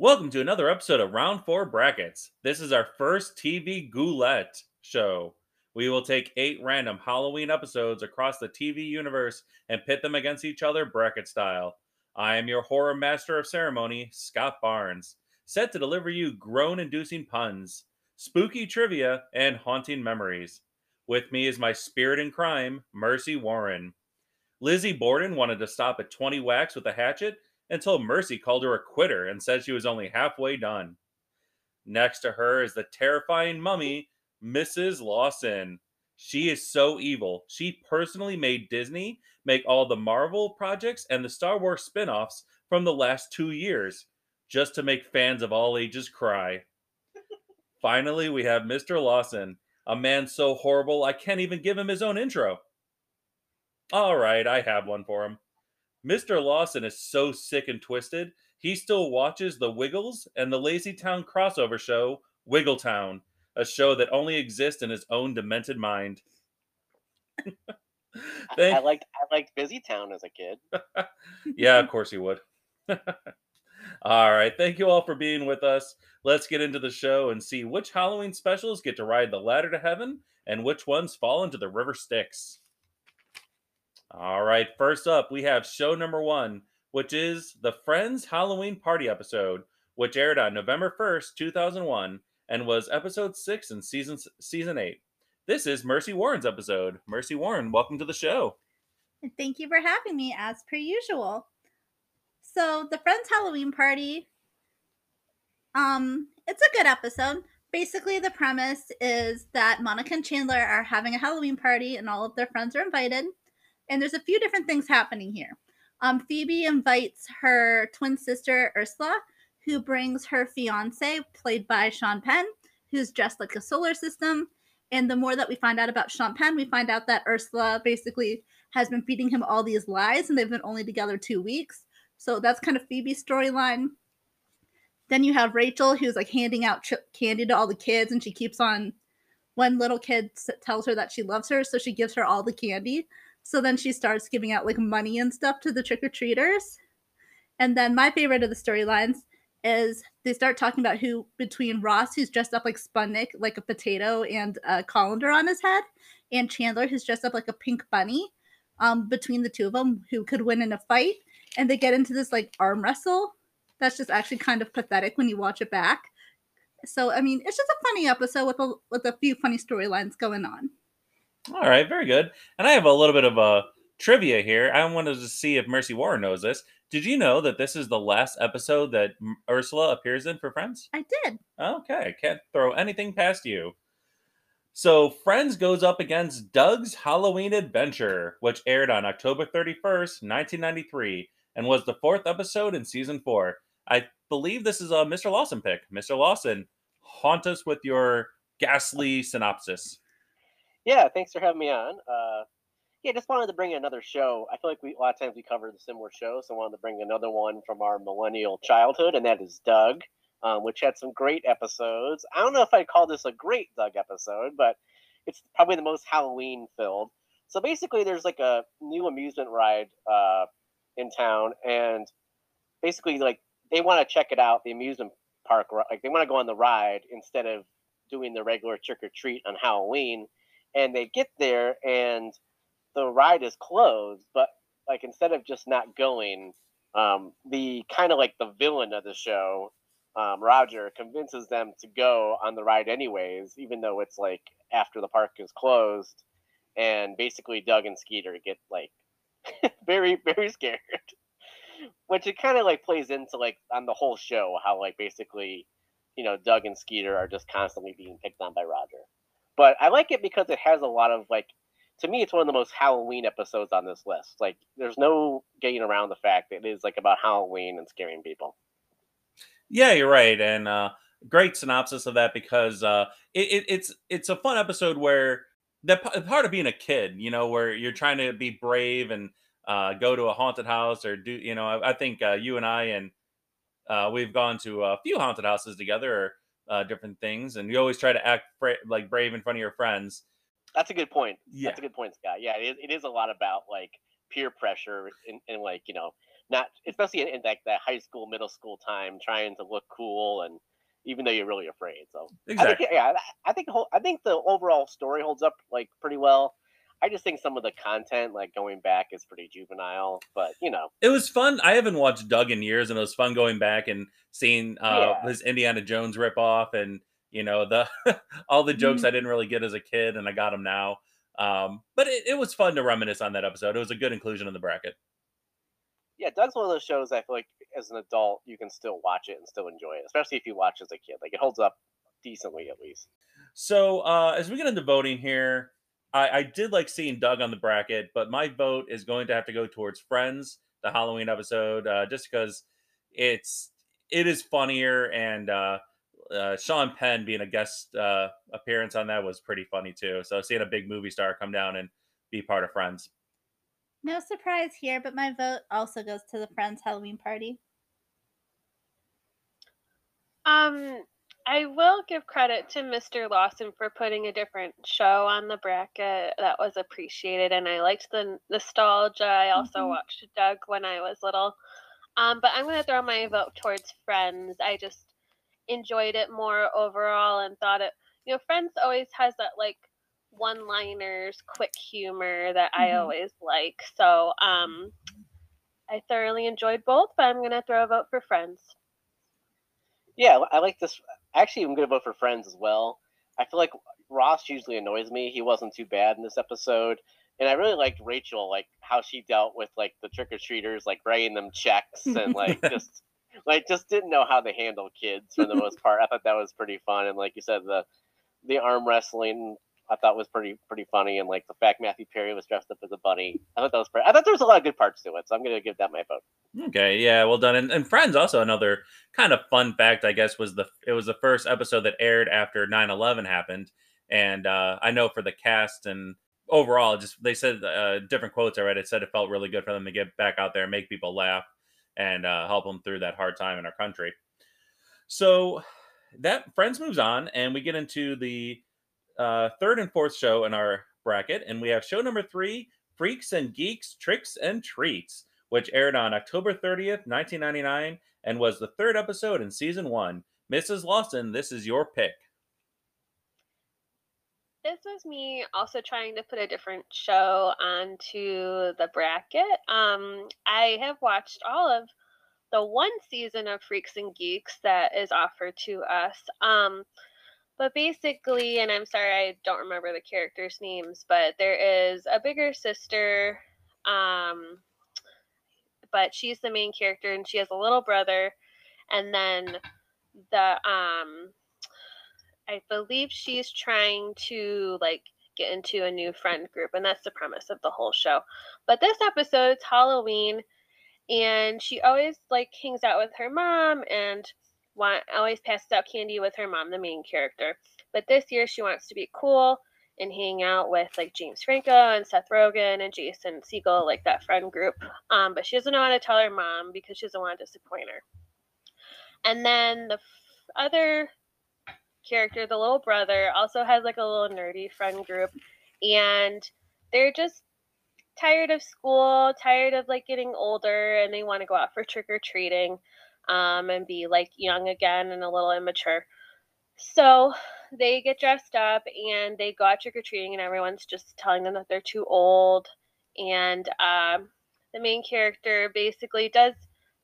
Welcome to another episode of Round Four Brackets. This is our first TV Goulette show. We will take 8 random Halloween episodes across the TV universe and pit them against each other bracket style. I am your horror master of ceremony, Scott Barnes, set to deliver you groan-inducing puns, spooky trivia, and haunting memories. With me is my spirit in crime, Mercy Warren. Lizzie Borden wanted to stop at 20 whacks with a hatchet until Mercy called her a quitter and said she was only halfway done. Next to her is the terrifying mummy, Mrs. Lawson. She is so evil. She personally made Disney make all the Marvel projects and the Star Wars spin-offs from the last 2 years just to make fans of all ages cry. Finally, we have Mr. Lawson, a man so horrible I can't even give him his own intro. All right, I have one for him. Mr. Lawson is so sick and twisted, he still watches The Wiggles and the LazyTown crossover show, Wiggletown, a show that only exists in his own demented mind. I liked BusyTown as a kid. Yeah, of course you would. All right, thank you all for being with us. Let's get into the show and see which Halloween specials get to ride the ladder to heaven and which ones fall into the river Styx. All right, first up, we have show number 1, which is the Friends Halloween Party episode, which aired on November 1st, 2001, and was episode 6 in season 8. This is Mercy Warren's episode. Mercy Warren, welcome to the show. Thank you for having me, as per usual. So, the Friends Halloween Party, it's a good episode. Basically, the premise is that Monica and Chandler are having a Halloween party, and all of their friends are invited. And there's a few different things happening here. Phoebe invites her twin sister, Ursula, who brings her fiancé, played by Sean Penn, who's dressed like a solar system. And the more that we find out about Sean Penn, we find out that Ursula basically has been feeding him all these lies, and they've been only together 2 weeks. So that's kind of Phoebe's storyline. Then you have Rachel, who's like handing out candy to all the kids, and she keeps on, one little kid tells her that she loves her, so she gives her all the candy. So then she starts giving out like money and stuff to the trick-or-treaters. And then my favorite of the storylines is they start talking about who, between Ross, who's dressed up like Sputnik, like a potato and a colander on his head, and Chandler, who's dressed up like a pink bunny, between the two of them, who could win in a fight. And they get into this like arm wrestle. That's just actually kind of pathetic when you watch it back. So, I mean, it's just a funny episode with a few funny storylines going on. All right, very good. And I have a little bit of a trivia here. I wanted to see if Mercy Warren knows this. Did you know that this is the last episode that Ursula appears in for Friends? I did. Okay, can't throw anything past you. So Friends goes up against Doug's Halloween Adventure, which aired on October 31st, 1993, and was the 4th episode in season 4. I believe this is a Mr. Lawson pick. Mr. Lawson, haunt us with your ghastly synopsis. Yeah, thanks for having me on. Yeah, just wanted to bring another show. I feel like a lot of times we cover the similar shows, so I wanted to bring another one from our millennial childhood, and that is Doug, which had some great episodes. I don't know if I'd call this a great Doug episode, but it's probably the most Halloween-filled. So basically, there's like a new amusement ride in town, and basically, like, they want to check it out, the amusement park. Like, they want to go on the ride instead of doing the regular trick-or-treat on Halloween. And they get there, and the ride is closed. But like, instead of just not going, the kind of like the villain of the show, Roger, convinces them to go on the ride anyways, even though it's like after the park is closed. And basically, Doug and Skeeter get like very, very scared, which it kind of like plays into like on the whole show how like basically, you know, Doug and Skeeter are just constantly being picked on by Roger. But I like it because it has a lot of, like, to me, it's one of the most Halloween episodes on this list. Like, there's no getting around the fact that it is, like, about Halloween and scaring people. Yeah, you're right. And great synopsis of that because it's a fun episode where the part of being a kid, you know, where you're trying to be brave and go to a haunted house or do, you know, I think you and I and we've gone to a few haunted houses together or different things, and you always try to act like brave in front of your friends. That's a good point. Yeah. That's a good point, Scott. Yeah, it is a lot about like peer pressure and like, you know, not, especially in like that high school, middle school time, trying to look cool, and even though you're really afraid. So exactly. I think the overall story holds up like pretty well. I just think some of the content, like going back, is pretty juvenile, but you know, it was fun. I haven't watched Doug in years, and it was fun going back and seeing his Indiana Jones ripoff, and you know, the all the jokes I didn't really get as a kid, and I got them now. But it was fun to reminisce on that episode. It was a good inclusion in the bracket. Yeah, Doug's one of those shows I feel like as an adult you can still watch it and still enjoy it, especially if you watch as a kid. Like it holds up decently at least. So as we get into voting here, I did like seeing Doug on the bracket, but my vote is going to have to go towards Friends, the Halloween episode, just because it is funnier, and Sean Penn being a guest appearance on that was pretty funny too. So seeing a big movie star come down and be part of Friends. No surprise here, but my vote also goes to the Friends Halloween party. I will give credit to Mr. Lawson for putting a different show on the bracket. That was appreciated, and I liked the nostalgia. I also watched Doug when I was little. But I'm going to throw my vote towards Friends. I just enjoyed it more overall and thought it, you know, Friends always has that, like, one-liners, quick humor that I always like. So I thoroughly enjoyed both, but I'm going to throw a vote for Friends. Yeah, I like this. Actually, I'm going to vote for Friends as well. I feel like Ross usually annoys me. He wasn't too bad in this episode. And I really liked Rachel, like how she dealt with like the trick-or-treaters, like writing them checks and like just didn't know how to handle kids for the most part. I thought that was pretty fun. And like you said, the arm wrestling I thought was pretty funny, and like the fact Matthew Perry was dressed up as a bunny. I thought that was pretty. I thought there was a lot of good parts to it, so I'm going to give that my vote. Okay, yeah, well done. And Friends also another kind of fun fact, I guess, was it was the first episode that aired after 9/11 happened, and I know for the cast and overall, just they said different quotes I read. It said it felt really good for them to get back out there and make people laugh and help them through that hard time in our country. So that Friends moves on, and we get into the third and fourth show in our bracket, and we have show number 3, Freaks and Geeks, Tricks and Treats, which aired on October 30th, 1999, and was the third episode in season 1. Mrs. Lawson, this is your pick. This was me also trying to put a different show onto the bracket. I have watched all of the one season of Freaks and Geeks that is offered to us. But basically, and I'm sorry, I don't remember the characters' names, but there is a bigger sister, but she's the main character, and she has a little brother, and then the I believe she's trying to like get into a new friend group, and that's the premise of the whole show. But this episode's Halloween, and she always like hangs out with her mom and always passes out candy with her mom, the main character. But this year she wants to be cool and hang out with like James Franco and Seth Rogen and Jason Segel, like that friend group. But she doesn't know how to tell her mom because she doesn't want to disappoint her. And then the other character, the little brother, also has like a little nerdy friend group, and they're just tired of school, tired of like getting older, and they want to go out for trick-or-treating. And be like young again and a little immature. So they get dressed up and they go out trick-or-treating, and everyone's just telling them that they're too old. And the main character basically does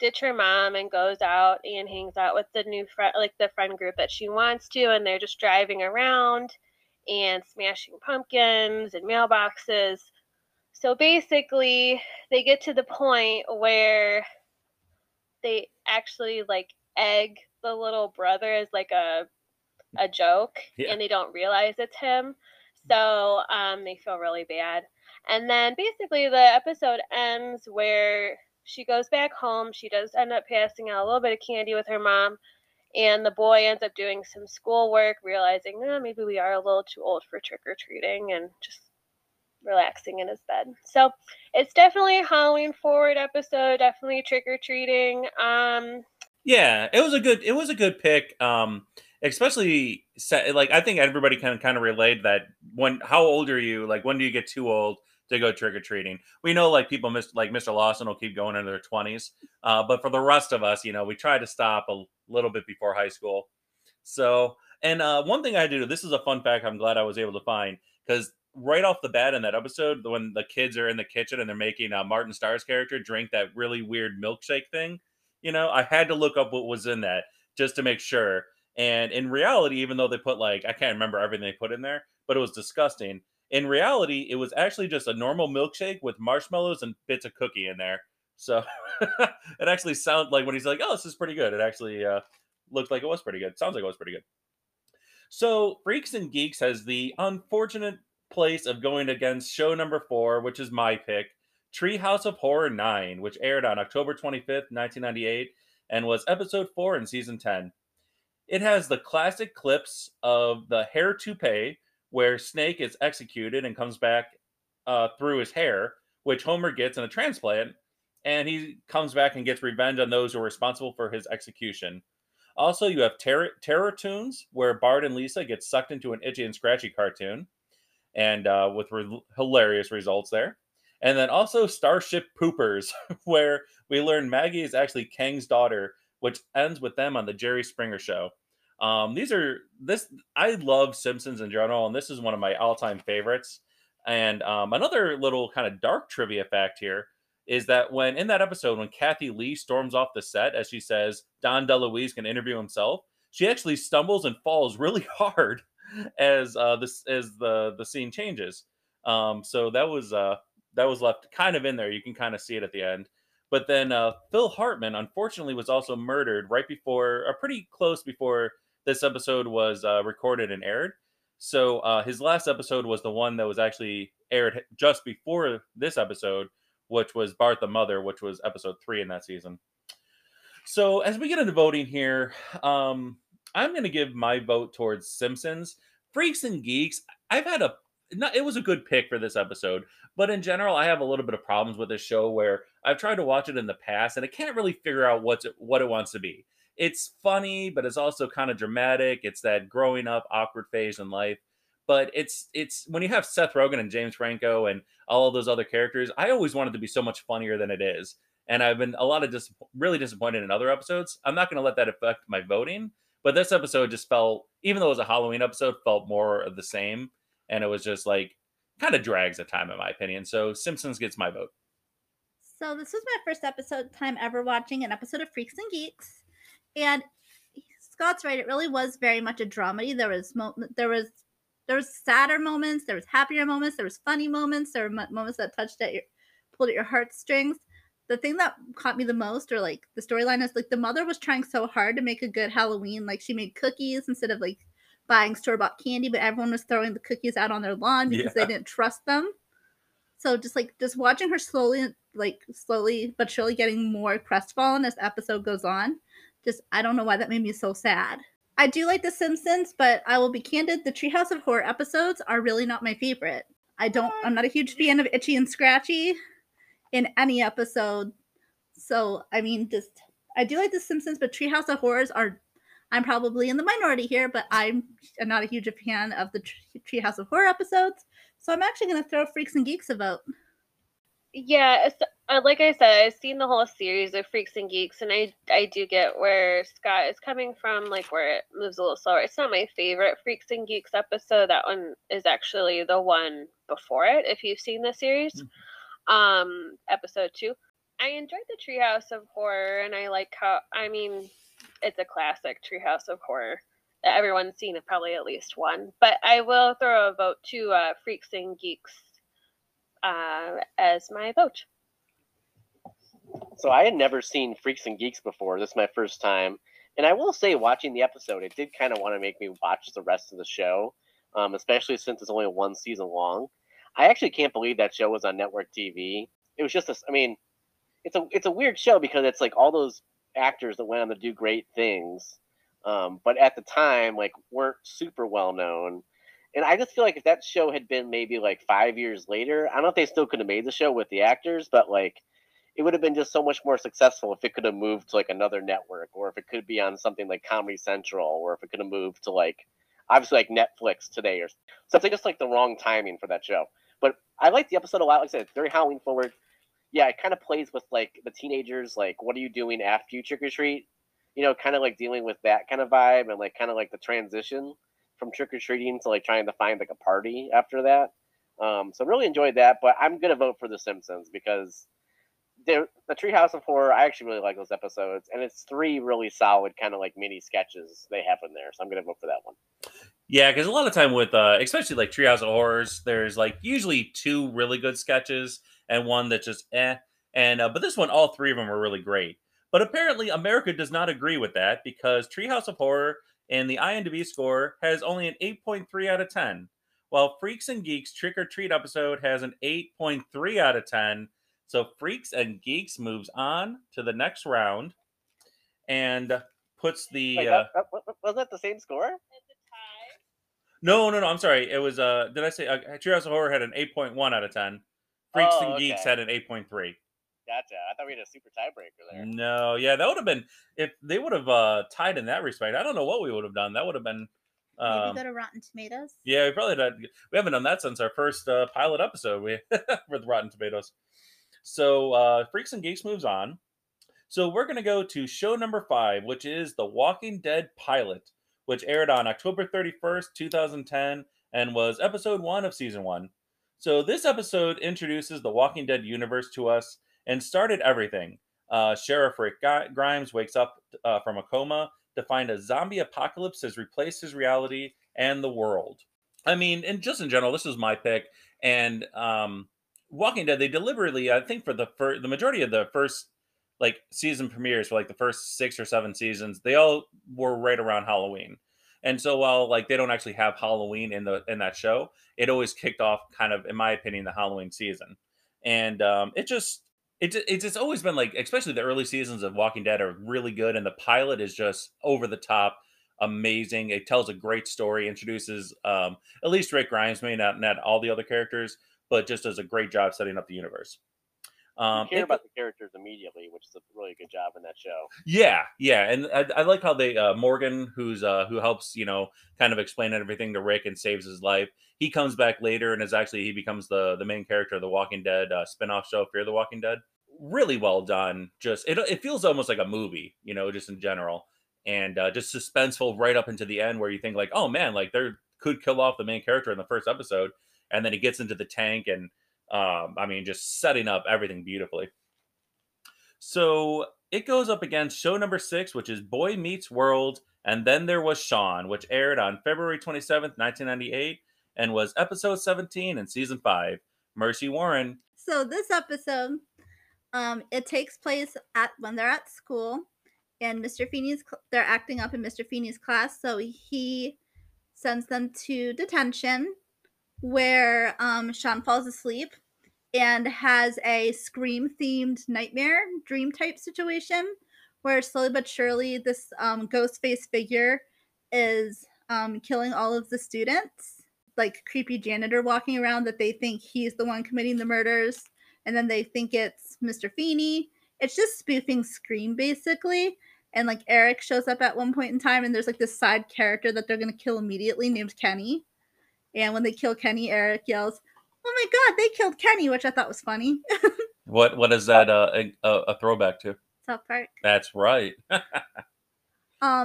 ditch her mom and goes out and hangs out with the new friend, like the friend group that she wants to, and they're just driving around and smashing pumpkins and mailboxes. So basically they get to the point where they actually like egg the little brother as like a joke, and they don't realize it's him. So they feel really bad. And then basically the episode ends where she goes back home. She does end up passing out a little bit of candy with her mom, and the boy ends up doing some schoolwork, realizing maybe we are a little too old for trick-or-treating, and just relaxing in his bed. So it's definitely a Halloween forward episode, definitely trick-or-treating. Yeah, it was a good pick. Especially like I think everybody can kind of relate that when how old are you? Like when do you get too old to go trick-or-treating. We know, like, people like Mr. Lawson will keep going into their 20s. But for the rest of us, you know, we try to stop a little bit before high school. So, and one thing I do, this is a fun fact I'm glad I was able to find, because right off the bat in that episode, when the kids are in the kitchen and they're making Martin Starr's character drink that really weird milkshake thing, you know, I had to look up what was in that just to make sure. And in reality, even though they put, like, I can't remember everything they put in there, but it was disgusting. In reality, it was actually just a normal milkshake with marshmallows and bits of cookie in there. So it actually sounds like when he's like, oh, this is pretty good. It actually looked like it was pretty good. Sounds like it was pretty good. So Freaks and Geeks has the unfortunate place of going against show number 4, which is my pick, Treehouse of Horror 9, which aired on October 25th, 1998, and was episode 4 in season 10. It has the classic clips of the hair toupee, where Snake is executed and comes back through his hair, which Homer gets in a transplant, and he comes back and gets revenge on those who are responsible for his execution. Also, you have Terror Tunes, where Bart and Lisa get sucked into an Itchy and Scratchy cartoon, and with hilarious results there. And then also Starship Poopers, where we learn Maggie is actually Kang's daughter, which ends with them on the Jerry Springer Show. I love Simpsons in general, and this is one of my all-time favorites. And another little kind of dark trivia fact here is that when in that episode, when Kathy Lee storms off the set, as she says, Don DeLuise can interview himself, she actually stumbles and falls really hard as the scene changes. So that was left kind of in there. You can kind of see it at the end. But then Phil Hartman, unfortunately, was also murdered right before, or pretty close before this episode was recorded and aired. So his last episode was the one that was actually aired just before this episode, which was Bart the Mother, which was episode 3 in that season. So as we get into voting here, I'm going to give my vote towards Simpsons. Freaks and Geeks, it was a good pick for this episode, but in general, I have a little bit of problems with this show where I've tried to watch it in the past and I can't really figure out what it wants to be. It's funny, but it's also kind of dramatic. It's that growing up awkward phase in life. But it's when you have Seth Rogen and James Franco and all of those other characters, I always want it to be so much funnier than it is. And I've been really disappointed in other episodes. I'm not going to let that affect my voting. But this episode just felt, even though it was a Halloween episode, felt more of the same. And it was just like, kind of drags at time, in my opinion. So Simpsons gets my vote. So this was my first time ever watching an episode of Freaks and Geeks. And Scott's right. It really was very much a dramedy. There was sadder moments. There was happier moments. There was funny moments. There were moments that pulled at your heartstrings. The thing that caught me the most, or like the storyline, is like the mother was trying so hard to make a good Halloween. Like she made cookies instead of like buying store-bought candy, but everyone was throwing the cookies out on their lawn because they didn't trust them. So just watching her slowly but surely getting more crestfallen as the episode goes on. I don't know why that made me so sad. I do like The Simpsons, but I will be candid. The Treehouse of Horror episodes are really not my favorite. I'm not a huge fan of Itchy and Scratchy in any episode. So, I mean, I do like The Simpsons, but Treehouse of Horrors are, I'm probably in the minority here, but I'm not a huge fan of the Treehouse of Horror episodes. So I'm actually going to throw Freaks and Geeks a vote. Yeah, like I said, I've seen the whole series of Freaks and Geeks, and I do get where Scott is coming from, like where it moves a little slower. It's not my favorite Freaks and Geeks episode. That one is actually the one before it, if you've seen the series, episode 2. I enjoyed the Treehouse of Horror, and I like how, I mean, it's a classic Treehouse of Horror. Everyone's seen it, probably at least one. But I will throw a vote to Freaks and Geeks as my vote. So I had never seen Freaks and Geeks before. This is my first time. And I will say, watching the episode, it did kind of want to make me watch the rest of the show, especially since it's only one season long. I actually can't believe that show was on network TV. It was just, it's a weird show because it's like all those actors that went on to do great things, but at the time, like, weren't super well known. And I just feel like if that show had been maybe like 5 years later, I don't know if they still could have made the show with the actors, but like it would have been just so much more successful if it could have moved to like another network, or if it could be on something like Comedy Central, or if it could have moved to like, obviously, like Netflix today or something. Just like the wrong timing for that show. But I liked the episode a lot. Like I said, it's very Halloween forward. Yeah, it kind of plays with, like, the teenagers, like, what are you doing after you trick-or-treat? You know, kind of, like, dealing with that kind of vibe and, like, kind of, like, the transition from trick-or-treating to, like, trying to find, like, a party after that. So really enjoyed that, but I'm going to vote for The Simpsons because the Treehouse of Horror, I actually really like those episodes, and it's three really solid kind of, like, mini sketches they have in there, so I'm going to vote for that one. Yeah, because a lot of time with, especially, like, Treehouse of Horrors, there's, like, usually two really good sketches, and one that's just eh. And but this one, all three of them are really great. But apparently America does not agree with that because Treehouse of Horror and the IMDb score has only an 8.3 out of 10. While Freaks and Geeks Trick or Treat episode has an 8.3 out of 10. So Freaks and Geeks moves on to the next round and puts the... Wait, wasn't that the same score? No. I'm sorry. It was, did I say Treehouse of Horror had an 8.1 out of 10. Freaks and Geeks had an 8.3. Gotcha. I thought we had a super tiebreaker there. No, yeah, that would have been, if they would have tied in that respect, I don't know what we would have done. That would have been... maybe go to Rotten Tomatoes? Yeah, we probably did. We haven't done that since our first pilot episode with Rotten Tomatoes. So Freaks and Geeks moves on. So we're going to go to show number 5, which is The Walking Dead pilot, which aired on October 31st, 2010, and was episode 1 of season 1. So this episode introduces the Walking Dead universe to us and started everything. Sheriff Rick Grimes wakes up from a coma to find a zombie apocalypse has replaced his reality and the world. I mean, and just in general, this is my pick. And Walking Dead, they deliberately, I think for the majority of the first like season premieres, for like the first 6 or 7 seasons, they all were right around Halloween. And so while like they don't actually have Halloween in that show, it always kicked off kind of, in my opinion, the Halloween season. And it's always been like, especially the early seasons of Walking Dead are really good. And the pilot is just over the top, amazing. It tells a great story, introduces at least Rick Grimes, maybe not all the other characters, but just does a great job setting up the universe. You care about the characters immediately, which is a really good job in that show. Yeah, and I like how they Morgan, who helps kind of explain everything to Rick and saves his life. He comes back later and he becomes the main character of the Walking Dead spinoff show, Fear the Walking Dead. Really well done. Just it feels almost like a movie, just in general, and just suspenseful right up into the end where you think like, oh man, like they could kill off the main character in the first episode, and then he gets into the tank and. I mean, just setting up everything beautifully. So it goes up against show number 6, which is Boy Meets World. And then there was Sean, which aired on February 27th, 1998, and was episode 17 in season 5. Mercy Warren. So this episode, it takes place when they're at school, and Mr. Feeney's they're acting up in Mr. Feeney's class. So he sends them to detention, where Sean falls asleep and has a Scream-themed nightmare dream type situation where slowly but surely this ghost-faced figure is killing all of the students, like creepy janitor walking around that they think he's the one committing the murders, and then they think it's Mr. Feeney. It's just spoofing Scream, basically. And like Eric shows up at one point in time, and there's like this side character that they're going to kill immediately named Kenny. And when they kill Kenny, Eric yells, "Oh my God, they killed Kenny," which I thought was funny. What is that a throwback to? South Park. That's right.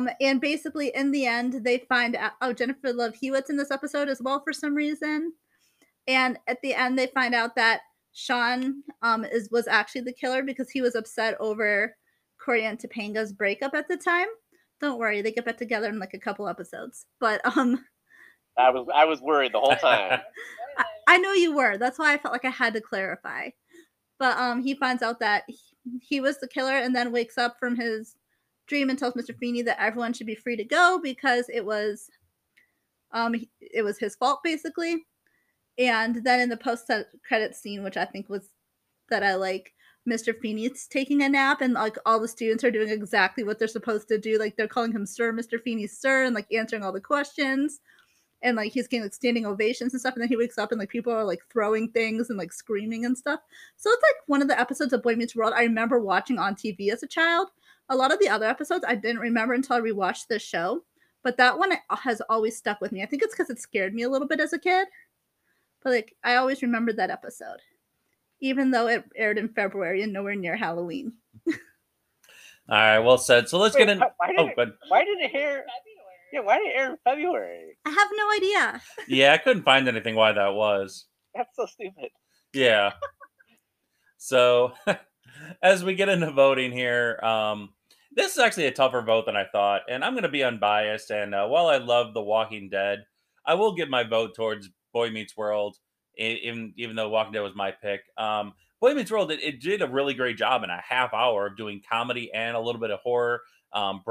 And basically, in the end, they find out. Oh, Jennifer Love Hewitt's in this episode as well for some reason. And at the end, they find out that Sean was actually the killer because he was upset over Corey and Topanga's breakup at the time. Don't worry, they get back together in like a couple episodes. But I was worried the whole time. I know you were. That's why I felt like I had to clarify. But he finds out that he was the killer, and then wakes up from his dream and tells Mr. Feeney that everyone should be free to go because it was his fault, basically. And then in the post-credits scene, which I think was that I like, Mr. Feeney's taking a nap, and like all the students are doing exactly what they're supposed to do. Like they're calling him Sir, Mr. Feeney, Sir, and like answering all the questions. And, like, he's getting, like, standing ovations and stuff. And then he wakes up and, like, people are, like, throwing things and, like, screaming and stuff. So it's, like, one of the episodes of Boy Meets World I remember watching on TV as a child. A lot of the other episodes I didn't remember until I rewatched this show. But that one has always stuck with me. I think it's because it scared me a little bit as a kid. But like, I always remembered that episode, even though it aired in February and nowhere near Halloween. All right, well said. So let's get in. Why did it air? Yeah, why did it air in February? I have no idea. Yeah, I couldn't find anything why that was. That's so stupid. Yeah. So as we get into voting here, this is actually a tougher vote than I thought, and I'm going to be unbiased. And while I love The Walking Dead, I will give my vote towards Boy Meets World, even though Walking Dead was my pick. Boy Meets World, it did a really great job in a half hour of doing comedy and a little bit of horror, not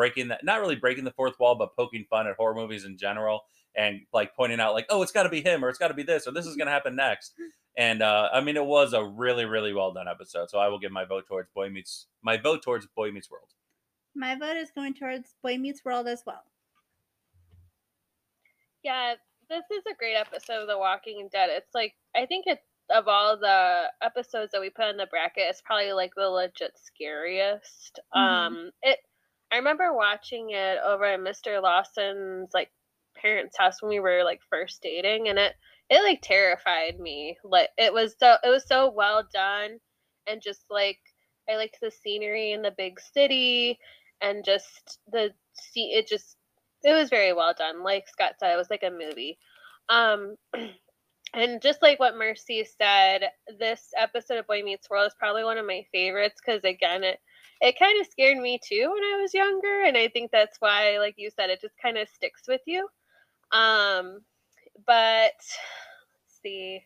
really breaking the fourth wall, but poking fun at horror movies in general and like pointing out like, oh, it's got to be him or it's got to be this or this is going to happen next. And I mean, it was a really, really well done episode. So I will give my vote towards Boy Meets World. My vote is going towards Boy Meets World as well. Yeah, this is a great episode of The Walking Dead. It's like, I think it's, of all the episodes that we put in the bracket, it's probably like the legit scariest. Mm-hmm. I remember watching it over at Mr. Lawson's like parents' house when we were like first dating, and it like terrified me. Like it was so well done, and just like I liked the scenery in the big city, and just it was very well done. Like Scott said, it was like a movie. And just like what Mercy said, this episode of Boy Meets World is probably one of my favorites because, again, it kind of scared me too when I was younger. And I think that's why, like you said, it just kind of sticks with you. But let's see.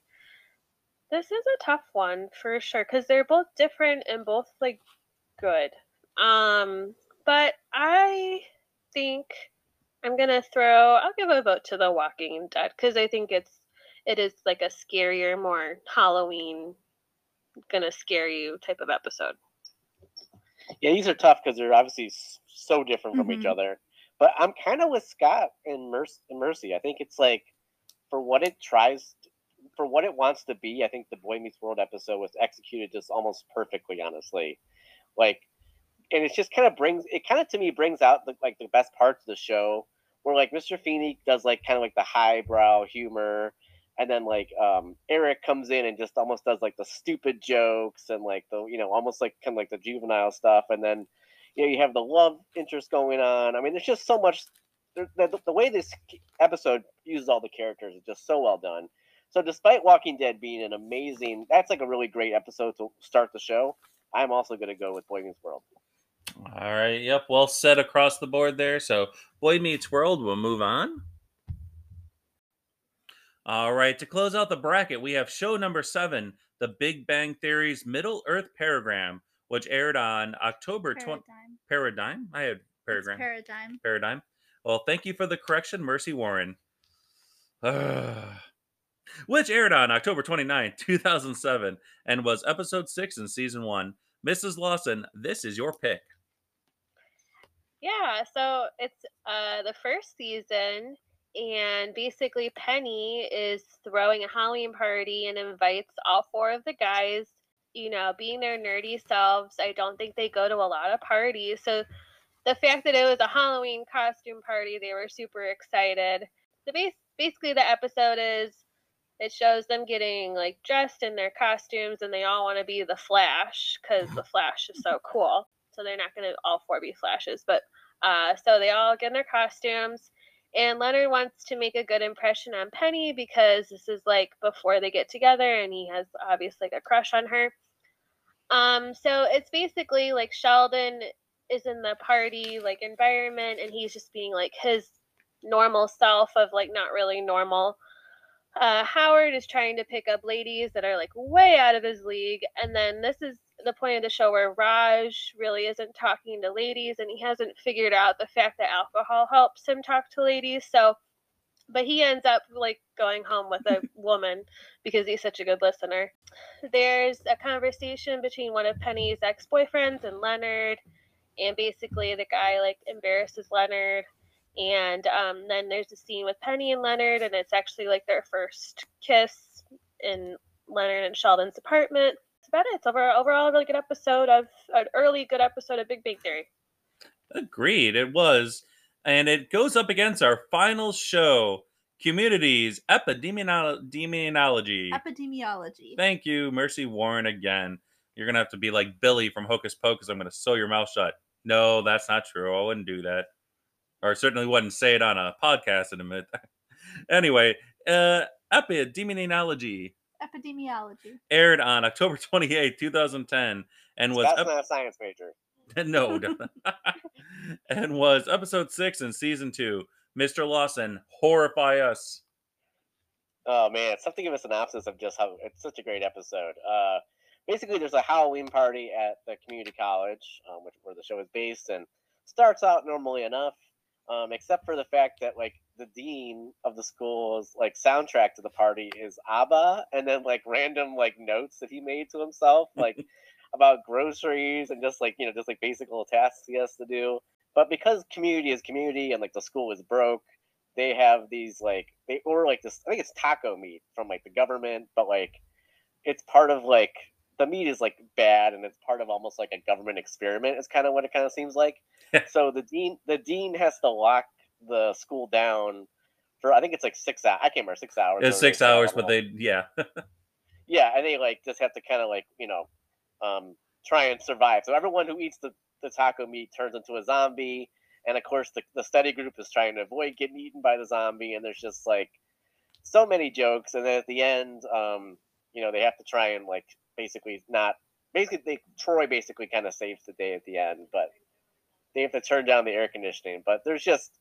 This is a tough one for sure because they're both different and both like good. But I think I'll give a vote to The Walking Dead because I think it is like a scarier, more Halloween, gonna scare you type of episode. Yeah, these are tough because they're obviously so different from each other. But I'm kind of with Scott and Mercy. I think it's like, for what it wants to be, I think the Boy Meets World episode was executed just almost perfectly, honestly. Like, and it's just kind of brings out the best parts of the show, where like Mr. Feeney does like kind of like the highbrow humor. And then, like, Eric comes in and just almost does, like, the stupid jokes and, like, the, you know, almost, like, kind of, like, the juvenile stuff. And then, you know, you have the love interest going on. I mean, there's just so much. The way this episode uses all the characters is just so well done. So despite Walking Dead being that's, like, a really great episode to start the show, I'm also going to go with Boy Meets World. All right. Yep. Well said across the board there. So Boy Meets World, we'll move on. All right, to close out the bracket, we have show number 7, The Big Bang Theory's Middle Earth Paradigm, which aired on October 20th. Paradigm? I had Paradigm. Paradigm. Well, thank you for the correction, Mercy Warren. Which aired on October 29, 2007, and was episode 6 in season 1. Mrs. Lawson, this is your pick. Yeah, so it's the first season. And basically, Penny is throwing a Halloween party and invites all 4 of the guys, you know, being their nerdy selves. I don't think they go to a lot of parties. So the fact that it was a Halloween costume party, they were super excited. So basically, the episode it shows them getting, like, dressed in their costumes, and they all want to be the Flash because the Flash is so cool. So they're not going to all 4 be Flashes. But so they all get in their costumes. And Leonard wants to make a good impression on Penny because this is, like, before they get together, and he has, obviously, like, a crush on her. So it's basically, like, Sheldon is in the party, like, environment, and he's just being, like, his normal self of, like, not really normal. Howard is trying to pick up ladies that are, like, way out of his league. And then this is the point of the show where Raj really isn't talking to ladies, and he hasn't figured out the fact that alcohol helps him talk to ladies. So, but he ends up like going home with a woman because he's such a good listener. There's a conversation between one of Penny's ex-boyfriends and Leonard, and basically the guy like embarrasses Leonard. And then there's a scene with Penny and Leonard, and it's actually like their first kiss in Leonard and Sheldon's apartment. That's about it. It's overall a really good episode of an early good episode of Big Bang Theory. Agreed, it was. And it goes up against our final show, Community's Epidemiology. Epidemiology. Thank you, Mercy Warren, again. You're going to have to be like Billy from Hocus Pocus. I'm going to sew your mouth shut. No, that's not true. I wouldn't do that. Or certainly wouldn't say it on a podcast in a minute. Anyway, Epidemiology. Aired on October 28, 2010. And was That's not a science major. No. And was episode 6 in season 2. Mr. Lawson, horrify us. Oh, man. Something of a synopsis of just how it's such a great episode. Basically, there's a Halloween party at the community college, where the show is based, and starts out normally enough, except for the fact that, like, the dean of the school's, like, soundtrack to the party is Abba, and then, like, random, like, notes that he made to himself, like, about groceries and just, like, you know, just, like, basic little tasks he has to do. But because Community is Community and, like, the school is broke, they have these, like, they order, like, this, I think it's taco meat from, like, the government, but, like, it's part of, like, the meat is, like, bad, and it's part of almost, like, a government experiment is kind of what it kind of seems like. So the dean has to lock the school down for, I think it's, like, 6 hours. I can't remember, 6 hours. It's 6 hours, but they, yeah. Yeah, and they, like, just have to kind of, like, you know, try and survive. So everyone who eats the taco meat turns into a zombie, and of course the study group is trying to avoid getting eaten by the zombie, and there's just like so many jokes. And then at the end, you know, they have to try and like Troy basically kind of saves the day at the end, but they have to turn down the air conditioning. But it's just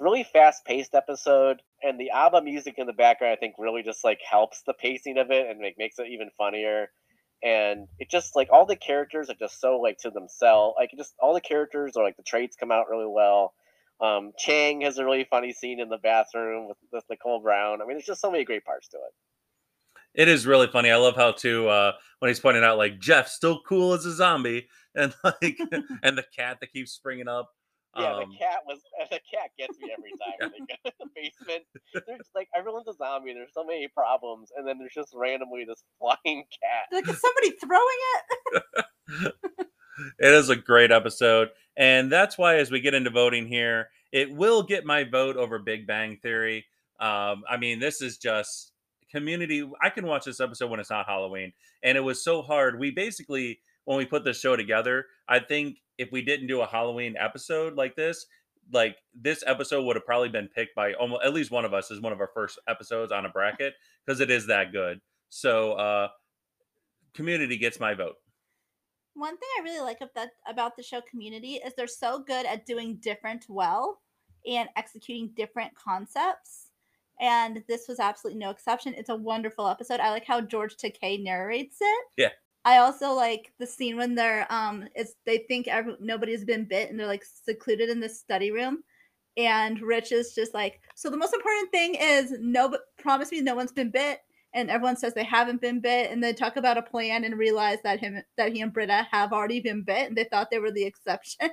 really fast-paced episode, and the ABBA music in the background I think really just like helps the pacing of it and like makes it even funnier. And it just, like, all the characters are just so, like, to themselves. Like, just all the characters are, like, the traits come out really well. Chang has a really funny scene in the bathroom with Nicole Brown. I mean, there's just so many great parts to it. It is really funny. I love how, too, when he's pointing out, like, Jeff's still cool as a zombie. And, like, and the cat that keeps springing up. Yeah, the cat gets me every time. Yeah. They go to the basement. There's like everyone's a zombie. There's so many problems, and then there's just randomly this flying cat. Like, is somebody throwing it? It is a great episode, and that's why as we get into voting here, it will get my vote over Big Bang Theory. I mean, this is just Community. I can watch this episode when it's not Halloween, and it was so hard. We basically, when we put this show together, I think if we didn't do a Halloween episode like this episode would have probably been picked by almost at least one of us as one of our first episodes on a bracket because it is that good. So Community gets my vote. One thing I really like about the show Community is they're so good at doing different well and executing different concepts. And this was absolutely no exception. It's a wonderful episode. I like how George Takei narrates it. Yeah. I also like the scene when they're they think nobody's been bit and they're like secluded in this study room, and Rich is just like, so the most important thing is promise me no one's been bit, and everyone says they haven't been bit, and they talk about a plan and realize that he and Britta have already been bit, and they thought they were the exception.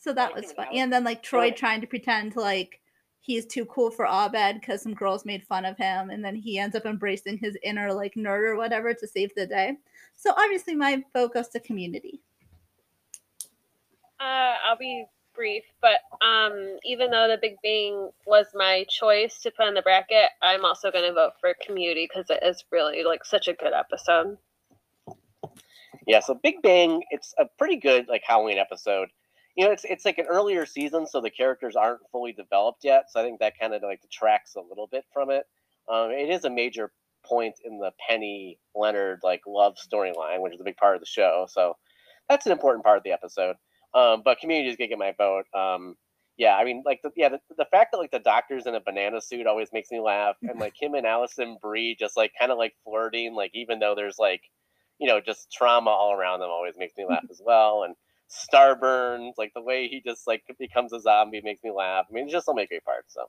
So that was fun. And then like Troy trying to pretend like he's too cool for Abed because some girls made fun of him. And then he ends up embracing his inner, like, nerd or whatever to save the day. So, obviously, my vote goes to Community. I'll be brief, but even though The Big Bang was my choice to put in the bracket, I'm also going to vote for Community because it is really, like, such a good episode. Yeah, so Big Bang, it's a pretty good, like, Halloween episode. You know, it's like an earlier season, so the characters aren't fully developed yet. So I think that kind of like detracts a little bit from it. It is a major point in the Penny Leonard like love storyline, which is a big part of the show. So that's an important part of the episode. But Community is gonna get my vote. Yeah, I mean, like, the fact that like the doctor's in a banana suit always makes me laugh, and like him and Allison Brie just like kind of like flirting, like even though there's like, you know, just trauma all around them, always makes me laugh as well. And Starburns, like the way he just like becomes a zombie makes me laugh. I mean, it's just so many great parts. So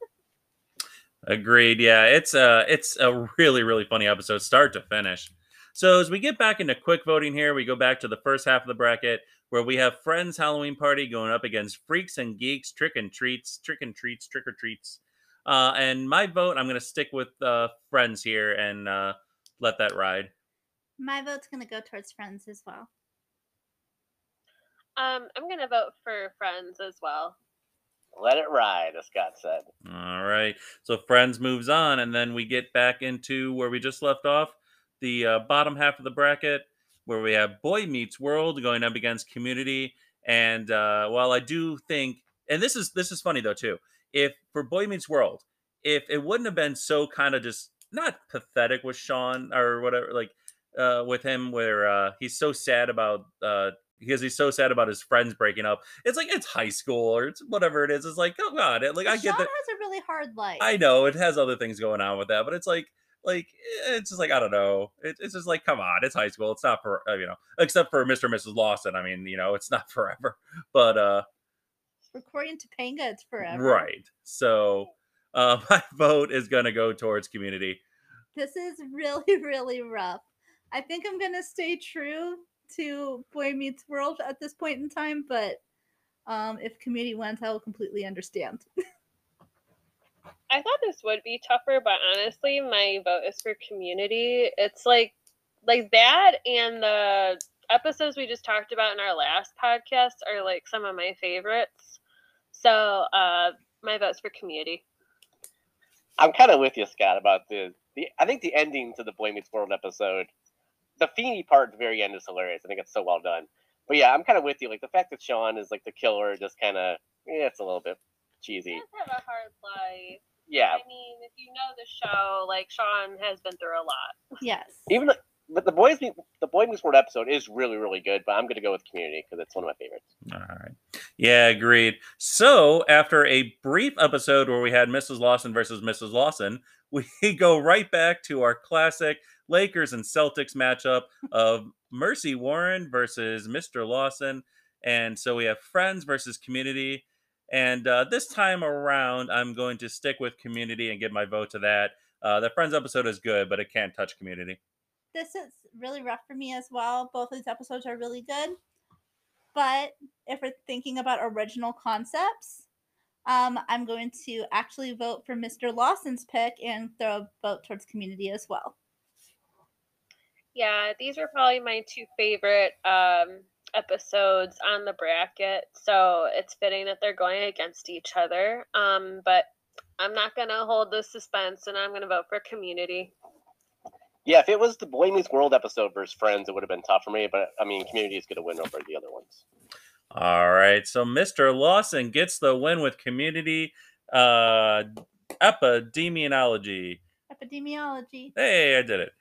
agreed. Yeah, it's a really, really funny episode, start to finish. So as we get back into quick voting here, we go back to the first half of the bracket where we have Friends Halloween Party going up against Freaks and Geeks Trick or Treats. And my vote, I'm gonna stick with Friends here and let that ride. My vote's gonna go towards Friends as well. I'm going to vote for Friends as well. Let it ride, as Scott said. All right. So Friends moves on, and then we get back into where we just left off, the bottom half of the bracket, where we have Boy Meets World going up against Community. And while I do think, and this is funny, though, too, if for Boy Meets World, if it wouldn't have been so kind of just not pathetic with Sean or whatever, like with him where he's so sad about because he's so sad about his friends breaking up. It's like, it's high school or it's whatever it is. It's like, oh God. It, like, I get that. Sean has a really hard life. I know it has other things going on with that, but it's like, it's just like, I don't know. It's just like, come on, it's high school. It's not for, you know, except for Mr. and Mrs. Lawson. I mean, you know, it's not forever, but according to Topanga, it's forever. Right. So my vote is going to go towards Community. This is really, really rough. I think I'm going to stay true to Boy Meets World at this point in time, but if Community wins, I will completely understand. I thought this would be tougher, but honestly, my vote is for Community. It's like that and the episodes we just talked about in our last podcast are like some of my favorites. So my vote's for Community. I'm kind of with you, Scott, about the I think the ending to the Boy Meets World episode, the Feeney part at the very end is hilarious. I think it's so well done. But yeah, I'm kind of with you. Like the fact that Sean is like the killer, just kind of, yeah, it's a little bit cheesy. He does have a hard life. Yeah. I mean, if you know the show, like Sean has been through a lot. Yes. Even the Boy Meets World episode is really, really good. But I'm going to go with Community because it's one of my favorites. All right. Yeah, agreed. So after a brief episode where we had Mrs. Lawson versus Mrs. Lawson, we go right back to our classic Lakers and Celtics matchup of Mercy Warren versus Mr. Lawson. And so we have Friends versus Community. And this time around, I'm going to stick with Community and give my vote to that. The Friends episode is good, but it can't touch Community. This is really rough for me as well. Both of these episodes are really good. But if we're thinking about original concepts, I'm going to actually vote for Mr. Lawson's pick and throw a vote towards Community as well. Yeah, these are probably my two favorite episodes on the bracket, so it's fitting that they're going against each other. But I'm not going to hold the suspense, and I'm going to vote for Community. Yeah, if it was the Boy Meets World episode versus Friends, it would have been tough for me, but, I mean, Community is going to win over the other ones. All right, so Mr. Lawson gets the win with Community Epidemiology. Epidemiology. Hey, I did it.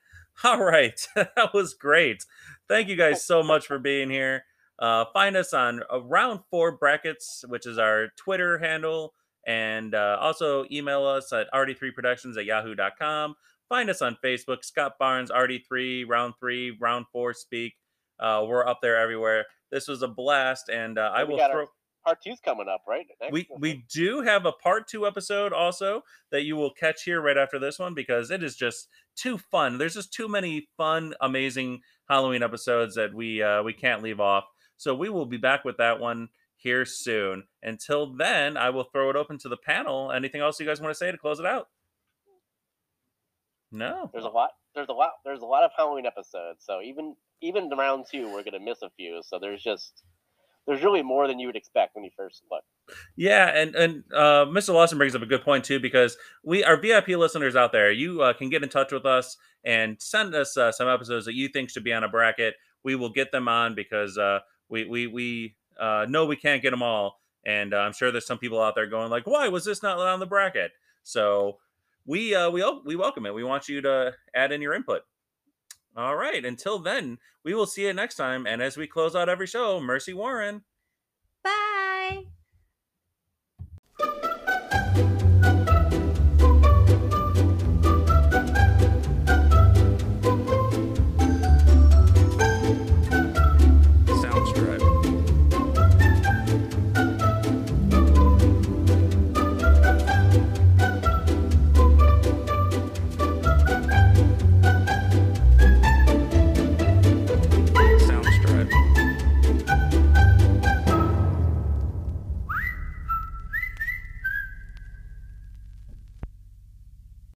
All right. That was great. Thank you guys so much for being here. Find us on Round Four Brackets, which is our Twitter handle. And also email us at rd3productions@yahoo.com. Find us on Facebook, Scott Barnes, RD3, Round 3, Round 4 Speak. We're up there everywhere. This was a blast. And I will throw... Part 2's coming up, right? We do have a Part 2 episode also that you will catch here right after this one because it is just too fun. There's just too many fun, amazing Halloween episodes that we can't leave off. So we will be back with that one here soon. Until then, I will throw it open to the panel. Anything else you guys want to say to close it out? No. There's a lot of Halloween episodes. So even the Round 2, we're gonna miss a few. So there's really more than you would expect when you first look. Yeah, and Mr. Lawson brings up a good point, too, because our VIP listeners out there, you can get in touch with us and send us some episodes that you think should be on a bracket. We will get them on because we know we can't get them all. And I'm sure there's some people out there going like, why was this not on the bracket? So we welcome it. We want you to add in your input. All right, until then, we will see you next time. And as we close out every show, Mercy Warren.